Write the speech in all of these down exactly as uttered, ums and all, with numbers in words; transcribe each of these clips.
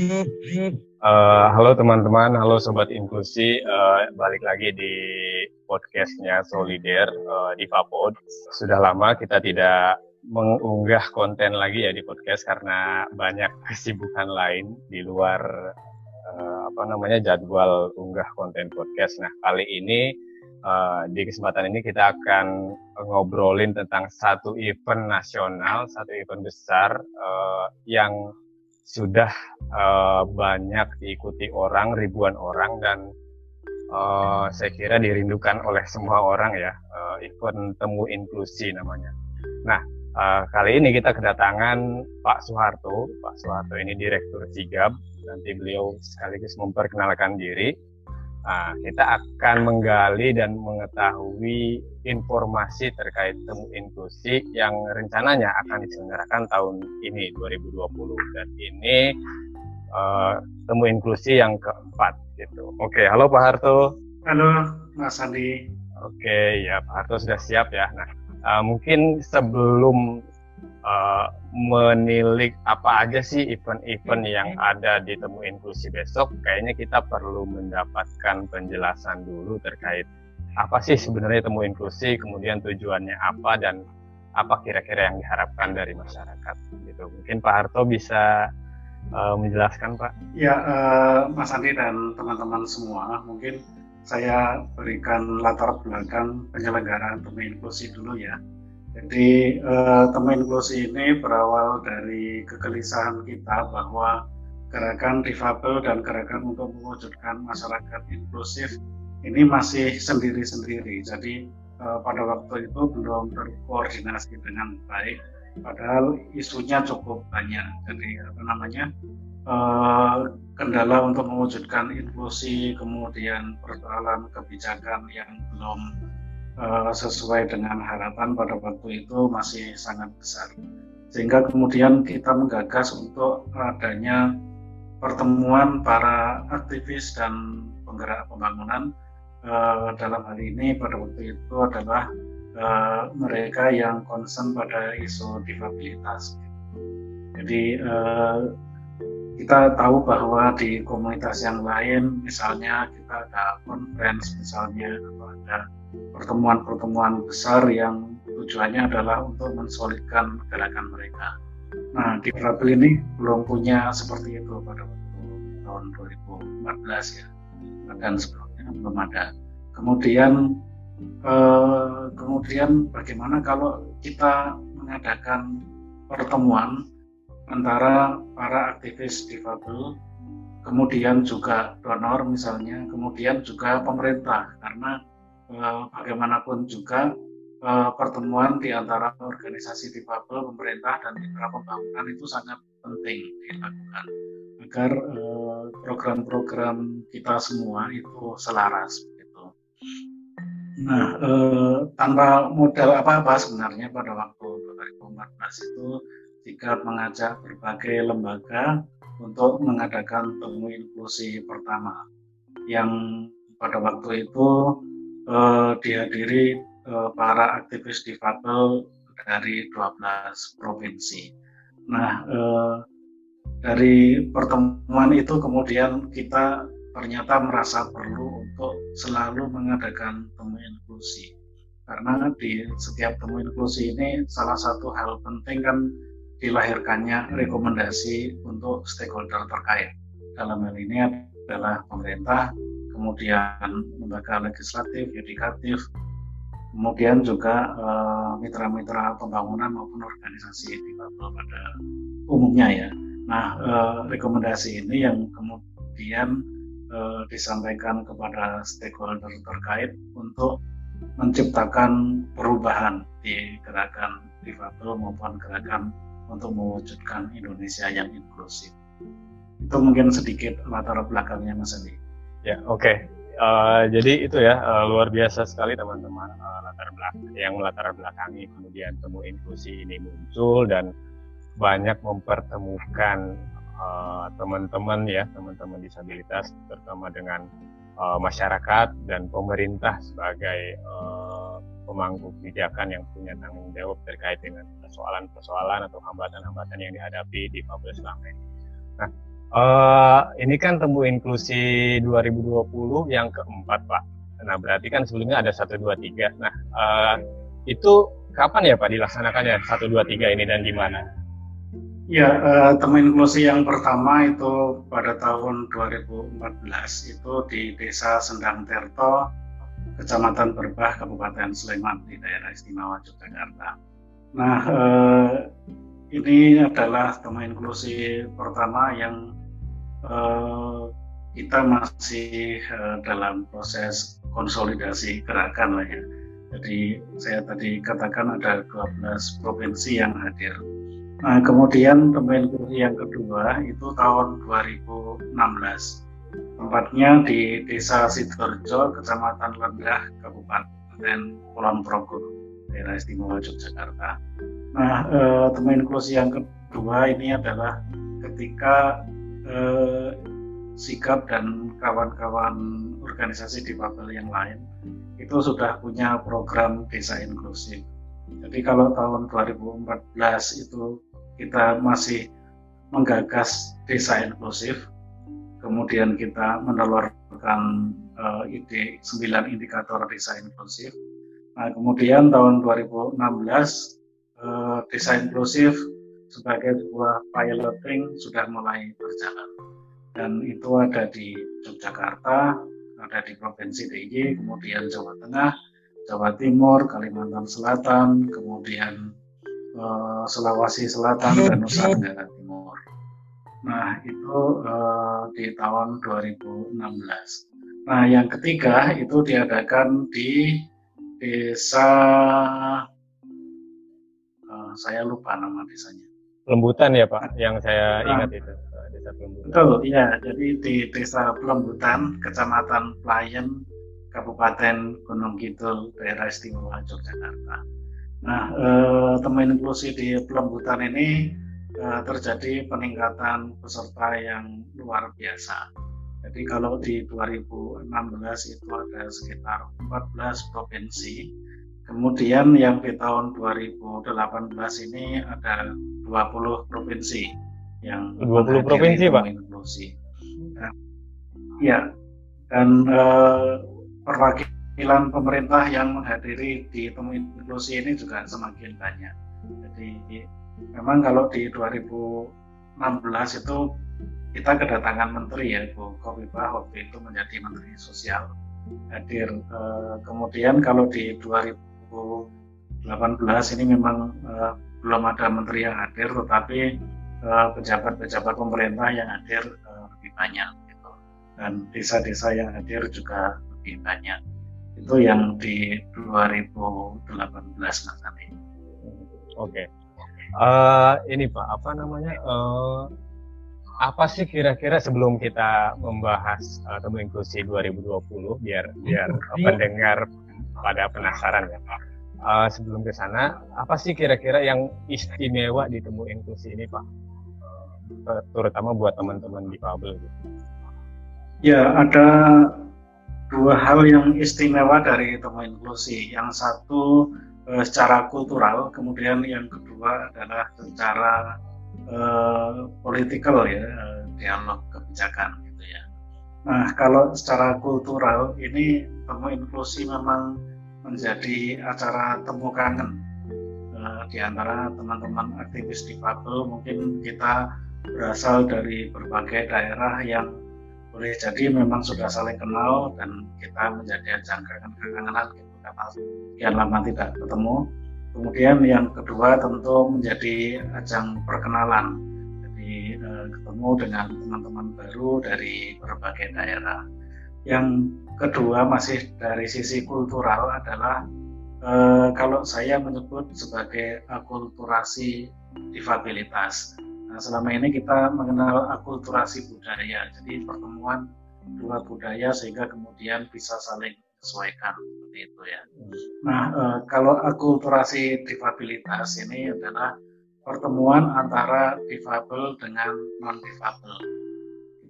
Uh, halo teman-teman, halo Sobat Inklusi, uh, balik lagi di podcastnya Solider uh, di Vapod. Sudah lama kita tidak mengunggah konten lagi ya di podcast karena banyak kesibukan lain di luar uh, apa namanya jadwal unggah konten podcast. Nah kali ini uh, di kesempatan ini kita akan ngobrolin tentang satu event nasional, satu event besar uh, yang sudah uh, banyak diikuti orang, ribuan orang, dan uh, saya kira dirindukan oleh semua orang ya, uh, event Temu Inklusi namanya. Nah, uh, kali ini kita kedatangan Pak Suharto. Pak Suharto ini Direktur Sigab, nanti beliau sekaligus memperkenalkan diri. Nah, kita akan menggali dan mengetahui informasi terkait Temu Inklusi yang rencananya akan diselenggarakan tahun ini dua ribu dua puluh, dan ini uh, Temu Inklusi yang keempat gitu. Oke, halo Pak Harto. Halo Mas Andi. Oke, ya Pak Harto sudah siap ya. Nah, uh, mungkin sebelum Uh, menilik apa aja sih event-event yang ada di Temu Inklusi besok, kayaknya kita perlu mendapatkan penjelasan dulu terkait apa sih sebenarnya Temu Inklusi, kemudian tujuannya apa, dan apa kira-kira yang diharapkan dari masyarakat gitu. Mungkin Pak Harto bisa uh, menjelaskan, Pak. Ya, uh, Mas Andi dan teman-teman semua, mungkin saya berikan latar belakang penyelenggaraan Temu Inklusi dulu ya. Jadi uh, Temu Inklusi ini berawal dari kegelisahan kita bahwa gerakan difabel dan gerakan untuk mewujudkan masyarakat inklusif ini masih sendiri-sendiri. Jadi uh, pada waktu itu belum berkoordinasi dengan baik, padahal isunya cukup banyak. Jadi apa namanya uh, kendala untuk mewujudkan inklusi, kemudian persoalan kebijakan yang belum sesuai dengan harapan pada waktu itu masih sangat besar, sehingga kemudian kita menggagas untuk adanya pertemuan para aktivis dan penggerak pembangunan. Dalam hal ini pada waktu itu adalah mereka yang concern pada isu difabilitas. Jadi kita tahu bahwa di komunitas yang lain, misalnya kita ada conference misalnya, atau ada pertemuan-pertemuan besar yang tujuannya adalah untuk mensolidkan gerakan mereka. Nah, di Prabel ini belum punya seperti itu pada waktu tahun dua ribu empat belas ya, dan sebelumnya belum ada. Kemudian, eh, kemudian bagaimana kalau kita mengadakan pertemuan antara para aktivis difabel, kemudian juga donor misalnya, kemudian juga pemerintah, karena e, bagaimanapun juga e, pertemuan di antara organisasi difabel, pemerintah, dan mitra pembangunan itu sangat penting dilakukan agar e, program-program kita semua itu selaras gitu. Nah, e, tanpa modal apa-apa sebenarnya pada waktu dua ribu empat belas itu Sigab mengajak berbagai lembaga untuk mengadakan Temu Inklusi pertama yang pada waktu itu eh, dihadiri eh, para aktivis difabel dari dua belas provinsi. Nah, eh, dari pertemuan itu kemudian kita ternyata merasa perlu untuk selalu mengadakan Temu Inklusi, karena di setiap Temu Inklusi ini salah satu hal penting kan dilahirkannya rekomendasi untuk stakeholder terkait. Dalam hal ini adalah pemerintah, kemudian lembaga legislatif, yudikatif, kemudian juga eh, mitra-mitra pembangunan maupun organisasi difabel pada umumnya ya. Nah, eh, rekomendasi ini yang kemudian eh, disampaikan kepada stakeholder terkait untuk menciptakan perubahan di gerakan difabel maupun gerakan untuk mewujudkan Indonesia yang inklusif. Itu mungkin sedikit latar belakangnya, Mas Andi. Ya, oke. Okay. Uh, jadi itu ya, uh, luar biasa sekali teman-teman uh, latar belakang yang melatar belakangi kemudian Temu Inklusi ini muncul dan banyak mempertemukan uh, teman-teman ya, teman-teman disabilitas terutama dengan uh, masyarakat dan pemerintah sebagai uh, pemangku kebijakan yang punya tanggung jawab terkait dengan persoalan-persoalan atau hambatan-hambatan yang dihadapi di difabel selama ini. Nah, Uh, ini kan Temu Inklusi dua ribu dua puluh yang keempat, Pak. Nah, berarti kan sebelumnya ada satu, dua, tiga. Nah, uh, itu kapan ya, Pak, dilaksanakannya satu, dua, tiga ini dan di mana? Ya, uh, Temu Inklusi yang pertama itu pada tahun dua ribu empat belas itu di Desa Sendangtirto, Kecamatan Berbah, Kabupaten Sleman, di Daerah Istimewa Yogyakarta. Nah, uh, ini adalah Temu Inklusi pertama yang Uh, kita masih uh, dalam proses konsolidasi gerakan lah ya. Jadi saya tadi katakan ada dua belas provinsi yang hadir. Nah, kemudian Temu Inklusi yang kedua itu tahun dua ribu enam belas. Tempatnya di Desa Siturjo, Kecamatan Lendah, Kabupaten Kulon Progo, Daerah Istimewa Yogyakarta. Nah, uh, Temu Inklusi yang kedua ini adalah ketika Eh, Sikap dan kawan-kawan organisasi di Vapod yang lain itu sudah punya program desa inklusif. Jadi kalau tahun dua ribu empat belas itu kita masih menggagas desa inklusif, kemudian kita menelurkan eh, ide sembilan indikator desa inklusif. Nah, kemudian tahun dua ribu enam belas eh, desa inklusif sebagai sebuah piloting sudah mulai berjalan, dan itu ada di Yogyakarta, ada di Provinsi D I Y, kemudian Jawa Tengah, Jawa Timur, Kalimantan Selatan, kemudian eh, Sulawesi Selatan, dan Nusa Tenggara Timur. Nah, itu eh, di tahun dua ribu enam belas. Nah, yang ketiga itu diadakan di desa, eh, saya lupa nama desanya. Plembutan ya, Pak, yang saya ingat itu. Desa Plembutan. Betul, iya. Jadi di Desa Plembutan, Kecamatan Playen, Kabupaten Gunungkidul, Daerah Istimewa Yogyakarta. Nah, eh, Temu Inklusi di Plembutan ini eh, terjadi peningkatan peserta yang luar biasa. Jadi kalau di dua ribu enam belas itu ada sekitar empat belas provinsi. Kemudian yang di tahun dua ribu delapan belas ini ada dua puluh provinsi yang dua puluh provinsi, Pak. Inklusi. Nah, ya, dan eh, perwakilan pemerintah yang menghadiri di Temu Inklusi ini juga semakin banyak. Jadi memang kalau di dua ribu enam belas itu kita kedatangan menteri ya, Bu Kopi waktu itu menjadi Menteri Sosial hadir. Eh, kemudian kalau di dua ribu delapan belas ini memang uh, belum ada menteri yang hadir, tetapi uh, pejabat-pejabat pemerintah yang hadir uh, lebih banyak gitu. Dan desa-desa yang hadir juga lebih banyak. Itu yang di dua ribu delapan belas, Mas Andi. Oke. Uh, ini Pak, apa namanya? Uh, apa sih kira-kira sebelum kita membahas uh, Temu Inklusi dua ribu dua puluh biar biar uh, pendengar pada penasaran ya, Pak. Uh, sebelum ke sana, apa sih kira-kira yang istimewa di Temu Inklusi ini, Pak? Uh, terutama buat teman-teman di Fabel. Gitu. Ya, ada dua hal yang istimewa dari Temu Inklusi. Yang satu uh, secara kultural, kemudian yang kedua adalah secara uh, political ya, uh, dialog kebijakan gitu ya. Nah, kalau secara kultural ini Temu Inklusi memang menjadi acara temu kangen uh, di antara teman-teman aktivis di Vapod. Mungkin kita berasal dari berbagai daerah yang boleh jadi memang sudah saling kenal dan kita menjadi ajang kangen-kangenan gitu, karena sekian lama tidak ketemu. Kemudian yang kedua tentu menjadi ajang perkenalan, jadi uh, ketemu dengan teman-teman baru dari berbagai daerah. Yang kedua masih dari sisi kultural adalah e, kalau saya menyebut sebagai akulturasi difabilitas. Nah, selama ini kita mengenal akulturasi budaya, jadi pertemuan dua budaya sehingga kemudian bisa saling menyesuaikan seperti itu ya. Nah, e, kalau akulturasi difabilitas ini adalah pertemuan antara difabel dengan non-difabel.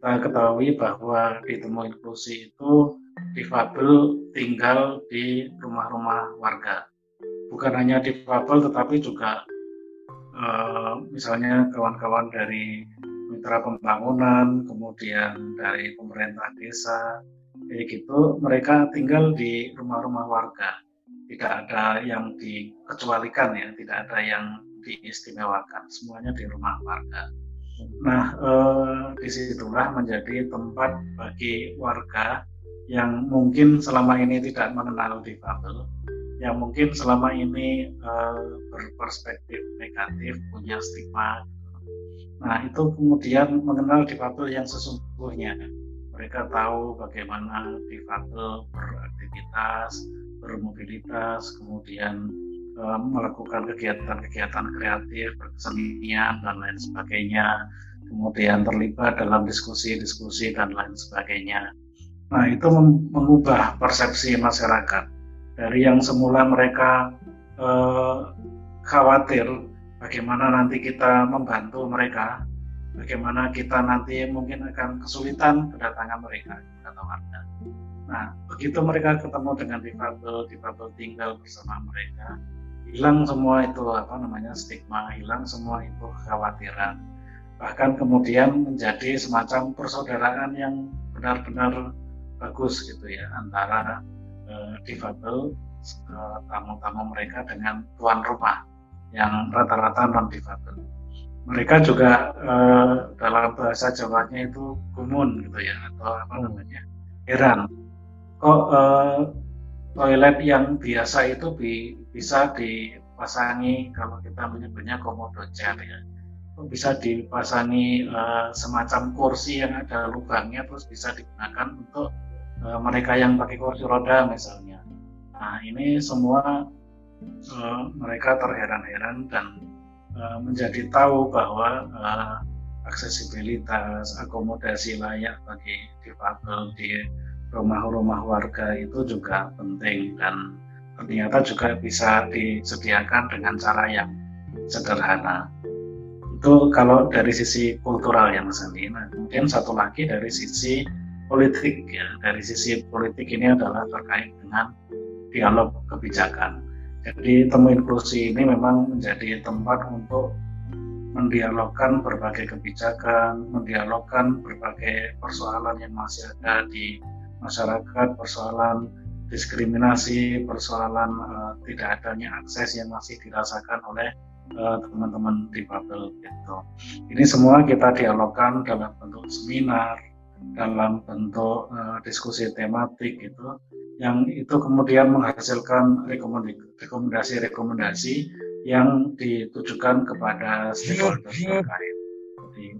Kita ketahui bahwa di Temu Inklusi itu difabel tinggal di rumah-rumah warga. Bukan hanya difabel tetapi juga e, misalnya kawan-kawan dari e, mitra pembangunan, kemudian dari pemerintah desa, kayak gitu. Mereka tinggal di rumah-rumah warga, tidak ada yang dikecualikan ya, tidak ada yang diistimewakan, semuanya di rumah warga. Nah, eh, disitulah menjadi tempat bagi warga yang mungkin selama ini tidak mengenal difabel, yang mungkin selama ini eh, berperspektif negatif, punya stigma. Nah, itu kemudian mengenal difabel yang sesungguhnya. Mereka tahu bagaimana difabel beraktivitas, bermobilitas, kemudian e, melakukan kegiatan-kegiatan kreatif, kesenian, dan lain sebagainya, kemudian terlibat dalam diskusi-diskusi, dan lain sebagainya. Nah, itu mem- mengubah persepsi masyarakat. Dari yang semula mereka e, khawatir bagaimana nanti kita membantu mereka, bagaimana kita nanti mungkin akan kesulitan kedatangan mereka, atau warga. Nah, begitu mereka ketemu dengan difabel, difabel tinggal bersama mereka, hilang semua itu apa namanya stigma, hilang semua itu kekhawatiran, bahkan kemudian menjadi semacam persaudaraan yang benar-benar bagus gitu ya, antara eh, difabel eh, tamu-tamu mereka dengan tuan rumah yang rata-rata non-difabel. Mereka juga eh, dalam bahasa Jawanya itu gumun gitu ya, atau apa namanya, heran. Kok eh, toilet yang biasa itu bi- bisa dipasangi, kalau kita menyebutnya komodo chair ya, kok bisa dipasangi eh, semacam kursi yang ada lubangnya, terus bisa digunakan untuk eh, mereka yang pakai kursi roda misalnya. Nah, ini semua eh, mereka terheran-heran dan eh, menjadi tahu bahwa eh, aksesibilitas, akomodasi layak bagi difabel di rumah-rumah warga itu juga penting, dan ternyata juga bisa disediakan dengan cara yang sederhana. Itu kalau dari sisi kultural ya Mas Andi. Nah, kemudian satu lagi dari sisi politik ya. Dari sisi politik ini adalah terkait dengan dialog kebijakan. Jadi Temu Inklusi ini memang menjadi tempat untuk mendialogkan berbagai kebijakan, mendialogkan berbagai persoalan yang masih ada di masyarakat, persoalan diskriminasi, persoalan uh, tidak adanya akses yang masih dirasakan oleh uh, teman-teman difabel gitu. Ini semua kita dialogkan dalam bentuk seminar, dalam bentuk uh, diskusi tematik gitu, yang itu kemudian menghasilkan rekomendasi-rekomendasi yang ditujukan kepada stakeholder terkait,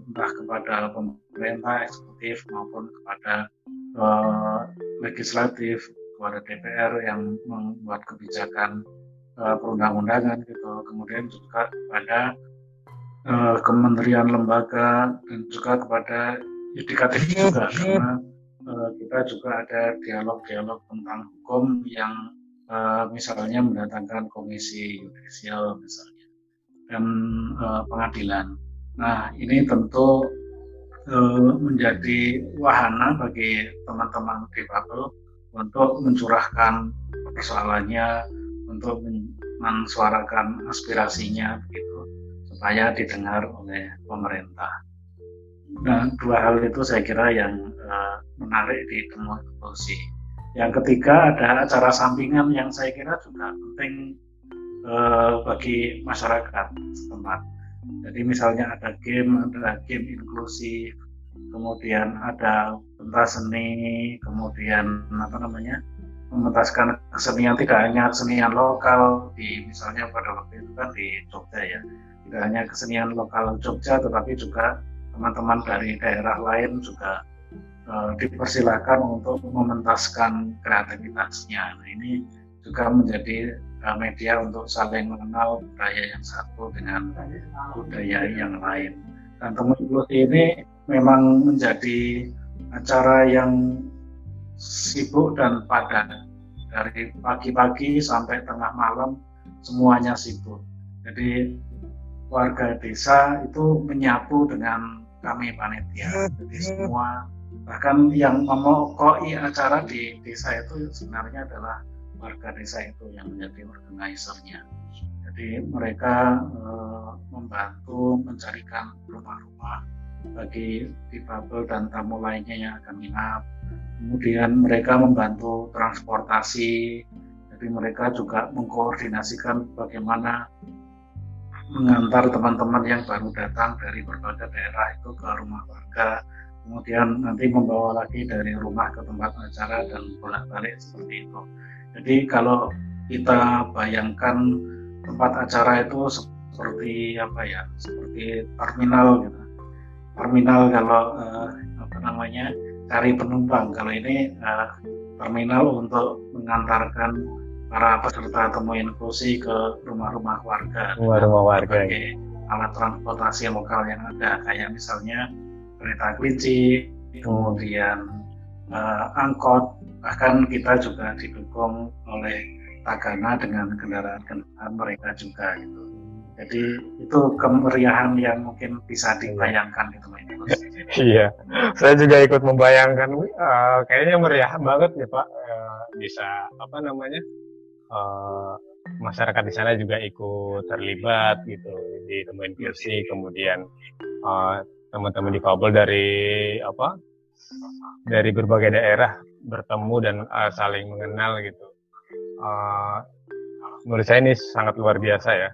entah kepada pemerintah eksekutif maupun kepada uh, legislatif, kepada D P R yang membuat kebijakan uh, perundang-undangan gitu, kemudian juga kepada uh, kementerian, lembaga, dan juga kepada yudikatif juga, karena uh, kita juga ada dialog-dialog tentang hukum yang uh, misalnya mendatangkan komisi yudisial misalnya, dan uh, pengadilan. Nah, ini tentu e, menjadi wahana bagi teman-teman difabel untuk mencurahkan persoalannya, untuk mensuarakan aspirasinya begitu, supaya didengar oleh pemerintah. Nah, dua hal itu saya kira yang e, menarik di Temu Inklusi. Yang ketiga, ada acara sampingan yang saya kira juga penting e, bagi masyarakat setempat. Jadi misalnya ada game, ada game inklusif, kemudian ada pentas seni, kemudian apa namanya mementaskan kesenian, tidak hanya kesenian lokal di misalnya pada waktu itu kan di Jogja ya, tidak hanya kesenian lokal Jogja, tetapi juga teman-teman dari daerah lain juga e, dipersilakan untuk mementaskan kreativitasnya. Nah, ini juga menjadi media untuk saling mengenal budaya yang satu dengan budaya yang lain. Dan Temu Inklusi ini memang menjadi acara yang sibuk dan padat. Dari pagi-pagi sampai tengah malam semuanya sibuk. Jadi warga desa itu menyapu dengan kami panitia. Jadi semua, bahkan yang memokoi acara di desa itu sebenarnya adalah warga desa itu yang menjadi organisernya. Jadi mereka e, membantu mencarikan rumah-rumah bagi difabel dan tamu lainnya yang akan minap. Kemudian mereka membantu transportasi, jadi mereka juga mengkoordinasikan bagaimana mengantar teman-teman yang baru datang dari berbagai daerah itu ke rumah warga, kemudian nanti membawa lagi dari rumah ke tempat acara dan bolak-balik seperti itu. Jadi kalau kita bayangkan tempat acara itu seperti apa ya, seperti terminal gitu. Terminal kalau eh, apa namanya cari penumpang, kalau ini eh, terminal untuk mengantarkan para peserta Temu Inklusi ke rumah-rumah warga, rumah-rumah warga, pakai alat transportasi lokal yang ada, kayak misalnya kereta kelinci, kemudian eh, angkot, bahkan kita juga didukung oleh Tagana dengan kendaraan-kendaraan mereka juga gitu. Jadi itu kemeriahan yang mungkin bisa dibayangkan gitu. Iya, saya juga ikut membayangkan, uh, kayaknya meriah banget ya Pak. Uh, bisa apa namanya uh, masyarakat di sana juga ikut terlibat gitu di Temu Inklusi, kemudian uh, teman-teman difabel dari apa dari berbagai daerah bertemu dan uh, saling mengenal gitu. Uh, menurut saya ini sangat luar biasa ya.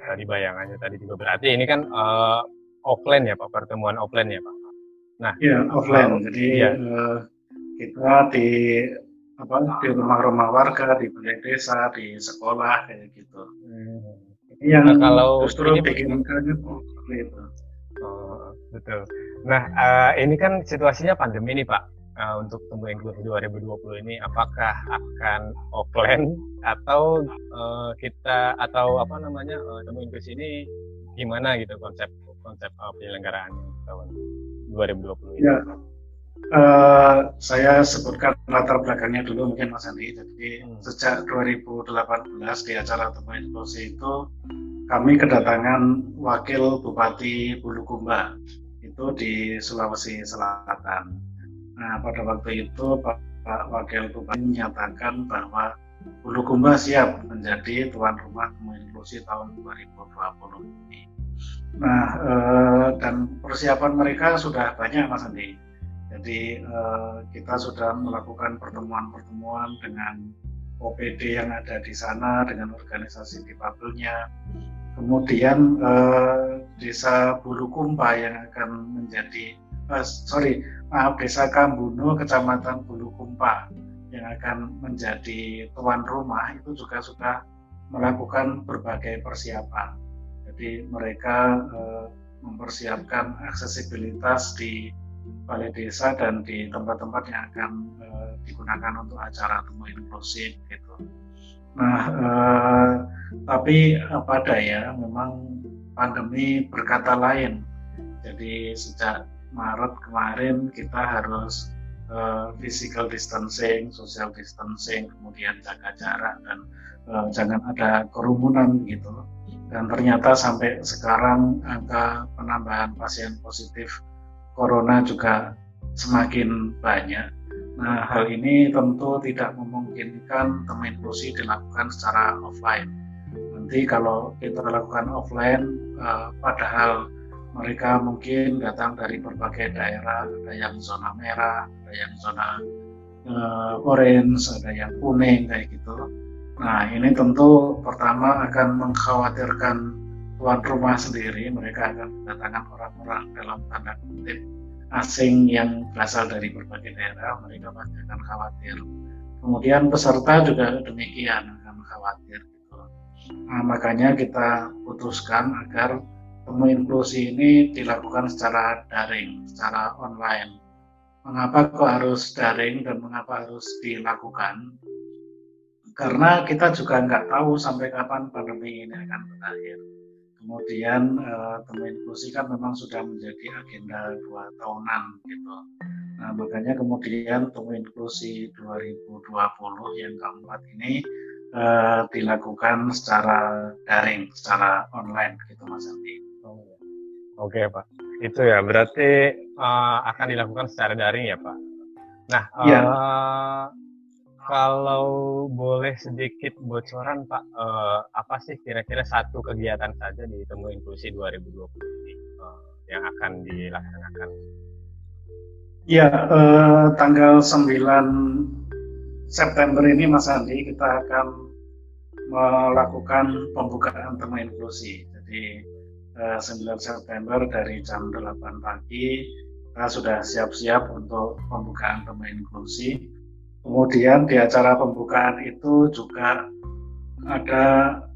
Tadi bayangannya tadi juga berarti ini kan uh, offline ya Pak, pertemuan offline ya Pak. Nah, ya, offline. Jadi ya. Uh, kita di apa di rumah-rumah warga, di balai desa, di sekolah kayak gitu. Hmm. Ini yang nah, kalau justru ini bikin seperti itu. Oh, betul. Nah, uh, ini kan situasinya pandemi nih Pak. Uh, untuk Temu Inklusi dua ribu dua puluh ini apakah akan offline atau uh, kita atau apa namanya uh, Temu Inklusi ini gimana gitu konsep konsep uh, penyelenggaraan tahun dua ribu dua puluh ini? Ya, uh, saya sebutkan latar belakangnya dulu mungkin Mas Andi. Jadi hmm. sejak dua ribu delapan belas di acara Temu Inklusi itu kami kedatangan Wakil Bupati Bulukumba itu di Sulawesi Selatan. Nah, pada waktu itu Pak Wakil Bupati menyatakan bahwa Bulukumba siap menjadi tuan rumah Temu Inklusi tahun dua ribu dua puluh ini. Nah, eh, dan persiapan mereka sudah banyak Mas Andi. Jadi eh, kita sudah melakukan pertemuan-pertemuan dengan O P D yang ada di sana, dengan organisasi difabelnya. Kemudian eh, Desa Bulukumpa yang akan menjadi Uh, sorry, maaf, Desa Kambuno, Kecamatan Bulukumpa yang akan menjadi tuan rumah itu juga sudah melakukan berbagai persiapan. Jadi mereka uh, mempersiapkan aksesibilitas di balai desa dan di tempat-tempat yang akan uh, digunakan untuk acara Temu Inklusi gitu. Nah, uh, tapi apa daya, memang pandemi berkata lain. Jadi sejak Maret kemarin kita harus uh, physical distancing, social distancing, kemudian jaga jarak dan uh, jangan ada kerumunan gitu. Dan ternyata sampai sekarang angka penambahan pasien positif corona juga semakin banyak. Nah, hal ini tentu tidak memungkinkan Temu Inklusi dilakukan secara offline. Nanti kalau kita lakukan offline, uh, padahal mereka mungkin datang dari berbagai daerah, ada yang zona merah, ada yang zona uh, orange, ada yang kuning, kayak gitu. Nah, ini tentu pertama akan mengkhawatirkan tuan rumah sendiri, mereka akan kedatangan orang-orang dalam tanda kutip asing yang berasal dari berbagai daerah, mereka pasti akan khawatir. Kemudian peserta juga demikian akan khawatir gitu. Nah, makanya kita putuskan agar Temu Inklusi ini dilakukan secara daring, secara online. Mengapa kok harus daring dan mengapa harus dilakukan? Karena kita juga nggak tahu sampai kapan pandemi ini akan berakhir. Kemudian eh, Temu Inklusi kan memang sudah menjadi agenda dua tahunan gitu. Nah, makanya kemudian Temu Inklusi dua ribu dua puluh yang keempat ini eh, dilakukan secara daring, secara online gitu Mas Andi. Oke Pak, itu ya berarti uh, akan dilakukan secara daring ya Pak. Nah, ya. Uh, kalau boleh sedikit bocoran Pak, uh, apa sih kira-kira satu kegiatan saja di Temu Inklusi dua ribu dua puluh ini uh, yang akan akan dilaksanakan? Ya, eh, tanggal sembilan September ini Mas Andi kita akan melakukan pembukaan Temu Inklusi. Jadi eh, sembilan September dari jam delapan pagi kita sudah siap-siap untuk pembukaan Temu Inklusi. Kemudian di acara pembukaan itu juga ada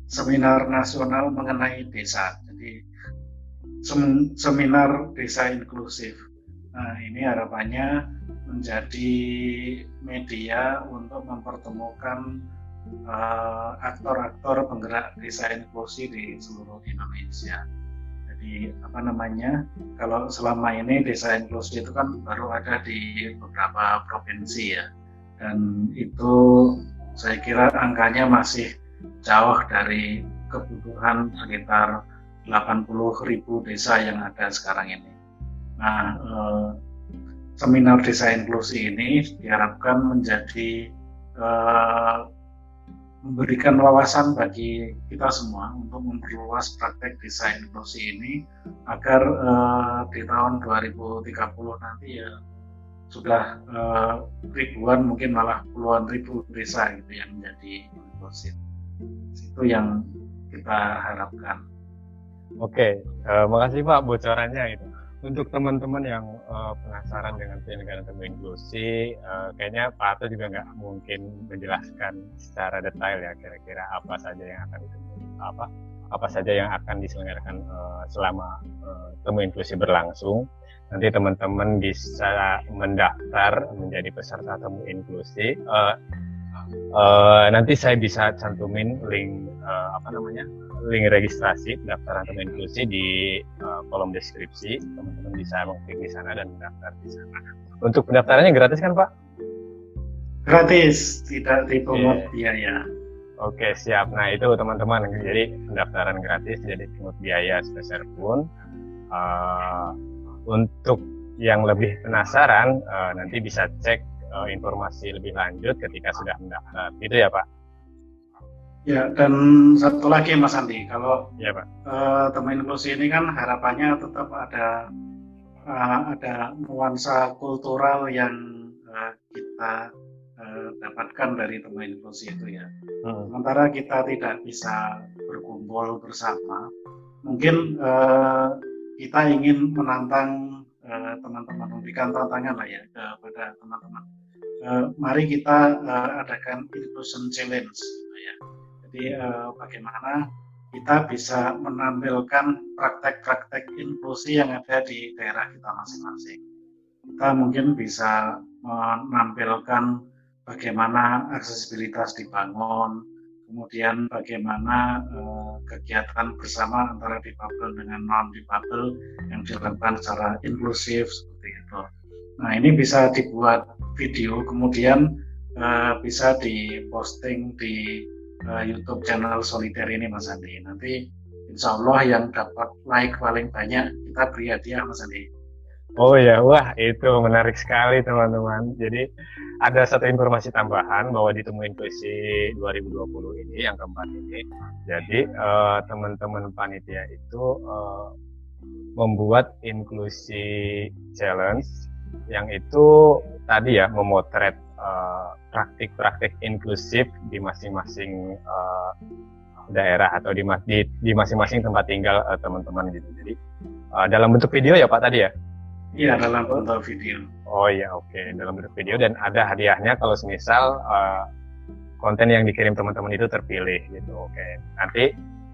seminar nasional mengenai desa. Jadi seminar desa inklusif. Nah, ini harapannya menjadi media untuk mempertemukan uh, aktor-aktor penggerak desa inklusi di seluruh Indonesia. Jadi apa namanya? Kalau selama ini desa inklusi itu kan baru ada di beberapa provinsi ya, dan itu saya kira angkanya masih jauh dari kebutuhan sekitar delapan puluh ribu desa yang ada sekarang ini. Nah, eh, seminar desa inklusi ini diharapkan menjadi eh, memberikan wawasan bagi kita semua untuk memperluas praktek desa inklusi ini agar eh, di tahun dua ribu tiga puluh nanti ya sudah eh, ribuan, mungkin malah puluhan ribu desa gitu yang menjadi inklusif. Itu yang kita harapkan. Oke, eh, makasih Pak bocorannya itu. Untuk teman-teman yang uh, penasaran dengan penyelenggaraan Temu Inklusi, uh, kayaknya Pak Harto juga nggak mungkin menjelaskan secara detail ya kira-kira apa saja yang akan apa apa saja yang akan diselenggarakan uh, selama uh, Temu Inklusi berlangsung. Nanti teman-teman bisa mendaftar menjadi peserta Temu Inklusi. Uh, uh, nanti saya bisa cantumin link uh, apa namanya? link registrasi pendaftaran Temu Inklusi di uh, kolom deskripsi. Teman-teman bisa mengklik di sana dan mendaftar di sana. Untuk pendaftarannya gratis kan Pak? Gratis, tidak dipungut biaya. Oke, siap. Nah itu teman-teman, jadi pendaftaran gratis, jadi pungut biaya sebesar pun. Uh, untuk yang lebih penasaran uh, nanti bisa cek uh, informasi lebih lanjut ketika sudah mendaftar. Itu ya Pak? Ya, dan satu lagi Mas Andi, kalau ya, Pak. Uh, Temu Inklusi ini kan harapannya tetap ada uh, ada nuansa kultural yang uh, kita uh, dapatkan dari Temu Inklusi itu ya. Hmm. Sementara kita tidak bisa berkumpul bersama, mungkin uh, kita ingin menantang uh, teman-teman, memberikan tantangan lah ya kepada teman-teman. Uh, mari kita uh, adakan Inclusion Challenge ya. Jadi eh, bagaimana kita bisa menampilkan praktek-praktek inklusi yang ada di daerah kita masing-masing. Kita mungkin bisa menampilkan bagaimana aksesibilitas dibangun, kemudian bagaimana eh, kegiatan bersama antara difabel dengan non-difabel yang dilakukan secara inklusif seperti itu. Nah, ini bisa dibuat video, kemudian eh, bisa diposting di YouTube channel Solider ini Mas Andi. Nanti insya Allah yang dapat like paling banyak kita beri hadiah Mas Andi. Oh ya, wah itu menarik sekali teman-teman. Jadi ada satu informasi tambahan bahwa di Temu Inklusi dua ribu dua puluh ini yang keempat ini, jadi eh, teman-teman panitia itu eh, membuat Inclusion Challenge yang itu tadi ya memotret eh, praktik-praktik inklusif di masing-masing uh, daerah atau di, di, di masing-masing tempat tinggal uh, teman-teman gitu. Jadi uh, dalam bentuk video ya Pak tadi ya? Iya, dalam bentuk video. Oh iya, oke, okay. Dalam bentuk video, dan ada hadiahnya kalau semisal uh, konten yang dikirim teman-teman itu terpilih gitu. Oke, okay. Nanti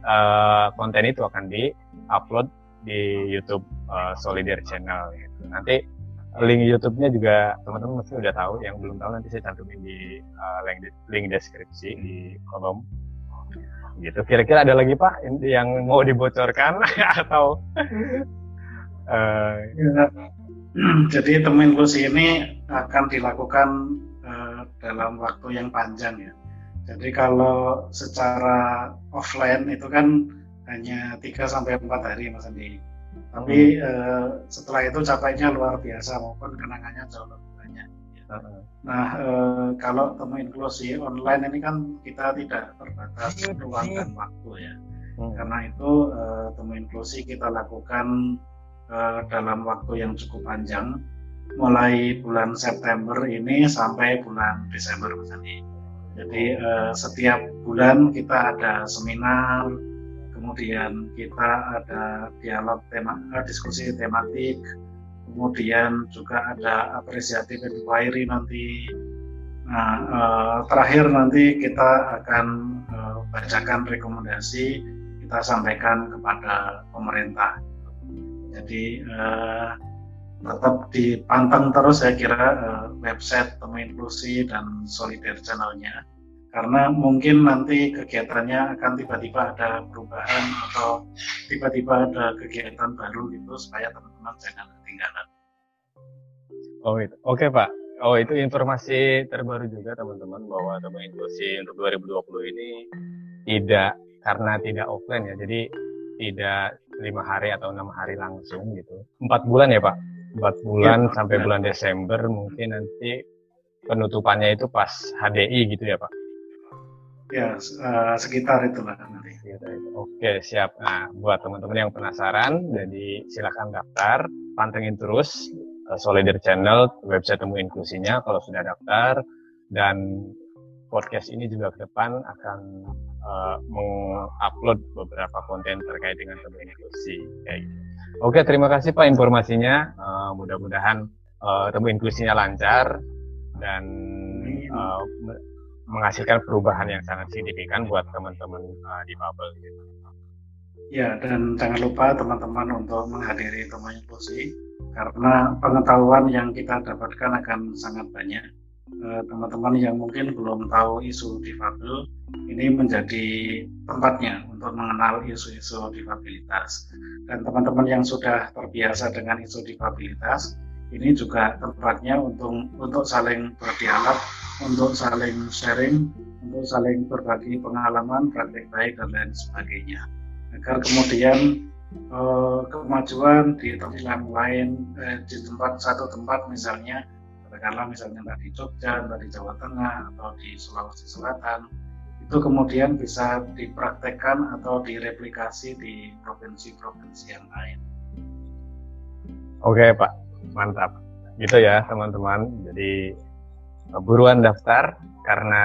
uh, konten itu akan di-upload di YouTube uh, Solider Channel gitu. Nanti link YouTube-nya juga teman-teman mesti udah tahu, yang belum tahu nanti saya cantumin di uh, link, link deskripsi di kolom. Gitu. Kira-kira ada lagi Pak yang mau dibocorkan atau? uh, ya. Jadi Temu Inklusi ini akan dilakukan uh, dalam waktu yang panjang ya. Jadi kalau secara offline itu kan hanya tiga sampai empat hari Mas Andi. Tapi hmm. eh, setelah itu capainya luar biasa maupun kenangannya jauh lebih banyak. Ya. Nah eh, kalau Temu Inklusi online ini kan kita tidak terbatas ruang dan waktu ya. Hmm. Karena itu eh, Temu Inklusi kita lakukan uh, dalam waktu yang cukup panjang, mulai bulan September ini sampai bulan Desember, Mas Andi. Jadi uh, setiap bulan kita ada seminar, kemudian kita ada dialog tema, diskusi tematik, kemudian juga ada appreciative inquiry nanti. Nah, uh, terakhir nanti kita akan uh, bacakan rekomendasi, kita sampaikan kepada pemerintah. Jadi uh, tetap dipantang terus saya kira uh, website Temu Inklusi dan Solider Channel-nya, karena mungkin nanti kegiatannya akan tiba-tiba ada perubahan atau tiba-tiba ada kegiatan baru gitu, supaya teman-teman jangan ketinggalan. Oh itu, oke Pak. Oh itu informasi terbaru juga teman-teman, bahwa Temu Inklusi untuk dua ribu dua puluh ini tidak, karena tidak offline ya, jadi tidak lima hari atau enam hari langsung gitu. Empat bulan ya Pak? Empat bulan ya, sampai ya. Bulan Desember mungkin nanti penutupannya itu pas H D I gitu ya Pak? Ya uh, sekitar itulah nanti. Oke siap. Nah buat teman-teman yang penasaran, jadi silakan daftar, pantengin terus Solider Channel, website Temu Inklusinya kalau sudah daftar, dan podcast ini juga ke depan akan uh, mengupload beberapa konten terkait dengan Temu Inklusi. Kayak gitu. Oke, terima kasih Pak informasinya. Uh, mudah-mudahan uh, Temu Inklusinya lancar dan uh, menghasilkan perubahan yang sangat signifikan buat teman-teman uh, di Bubble. Gitu. Ya, dan jangan lupa teman-teman untuk menghadiri Temu Inklusi, karena pengetahuan yang kita dapatkan akan sangat banyak. E, teman-teman yang mungkin belum tahu isu difabel, ini menjadi tempatnya untuk mengenal isu-isu difabilitas. Dan teman-teman yang sudah terbiasa dengan isu difabilitas, ini juga tempatnya untuk, untuk saling berdialog, untuk saling sharing, untuk saling berbagi pengalaman, praktik baik, dan lain sebagainya. Agar kemudian Uh, kemajuan di tempat lain, eh, di tempat satu tempat misalnya, katakanlah misalnya entah di Jogja, entah di Jawa Tengah, atau di Sulawesi Selatan, itu kemudian bisa dipraktekkan atau direplikasi di provinsi-provinsi yang lain. Oke Pak, mantap. Gitu ya teman-teman, jadi buruan daftar, karena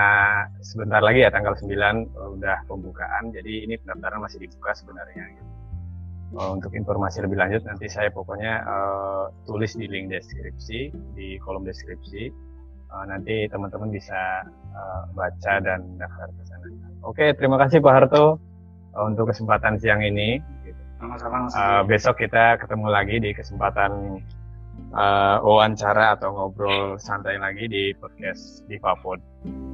sebentar lagi ya tanggal sembilan udah pembukaan, jadi ini pendaftaran masih dibuka sebenarnya gitu. Untuk informasi lebih lanjut nanti saya pokoknya uh, tulis di link deskripsi, di kolom deskripsi, uh, nanti teman-teman bisa uh, baca dan daftar ke sana. Oke, terima kasih Pak Harto uh, untuk kesempatan siang ini. Sama-sama. Uh, besok kita ketemu lagi di kesempatan uh, wawancara atau ngobrol santai lagi di podcast di Vapod.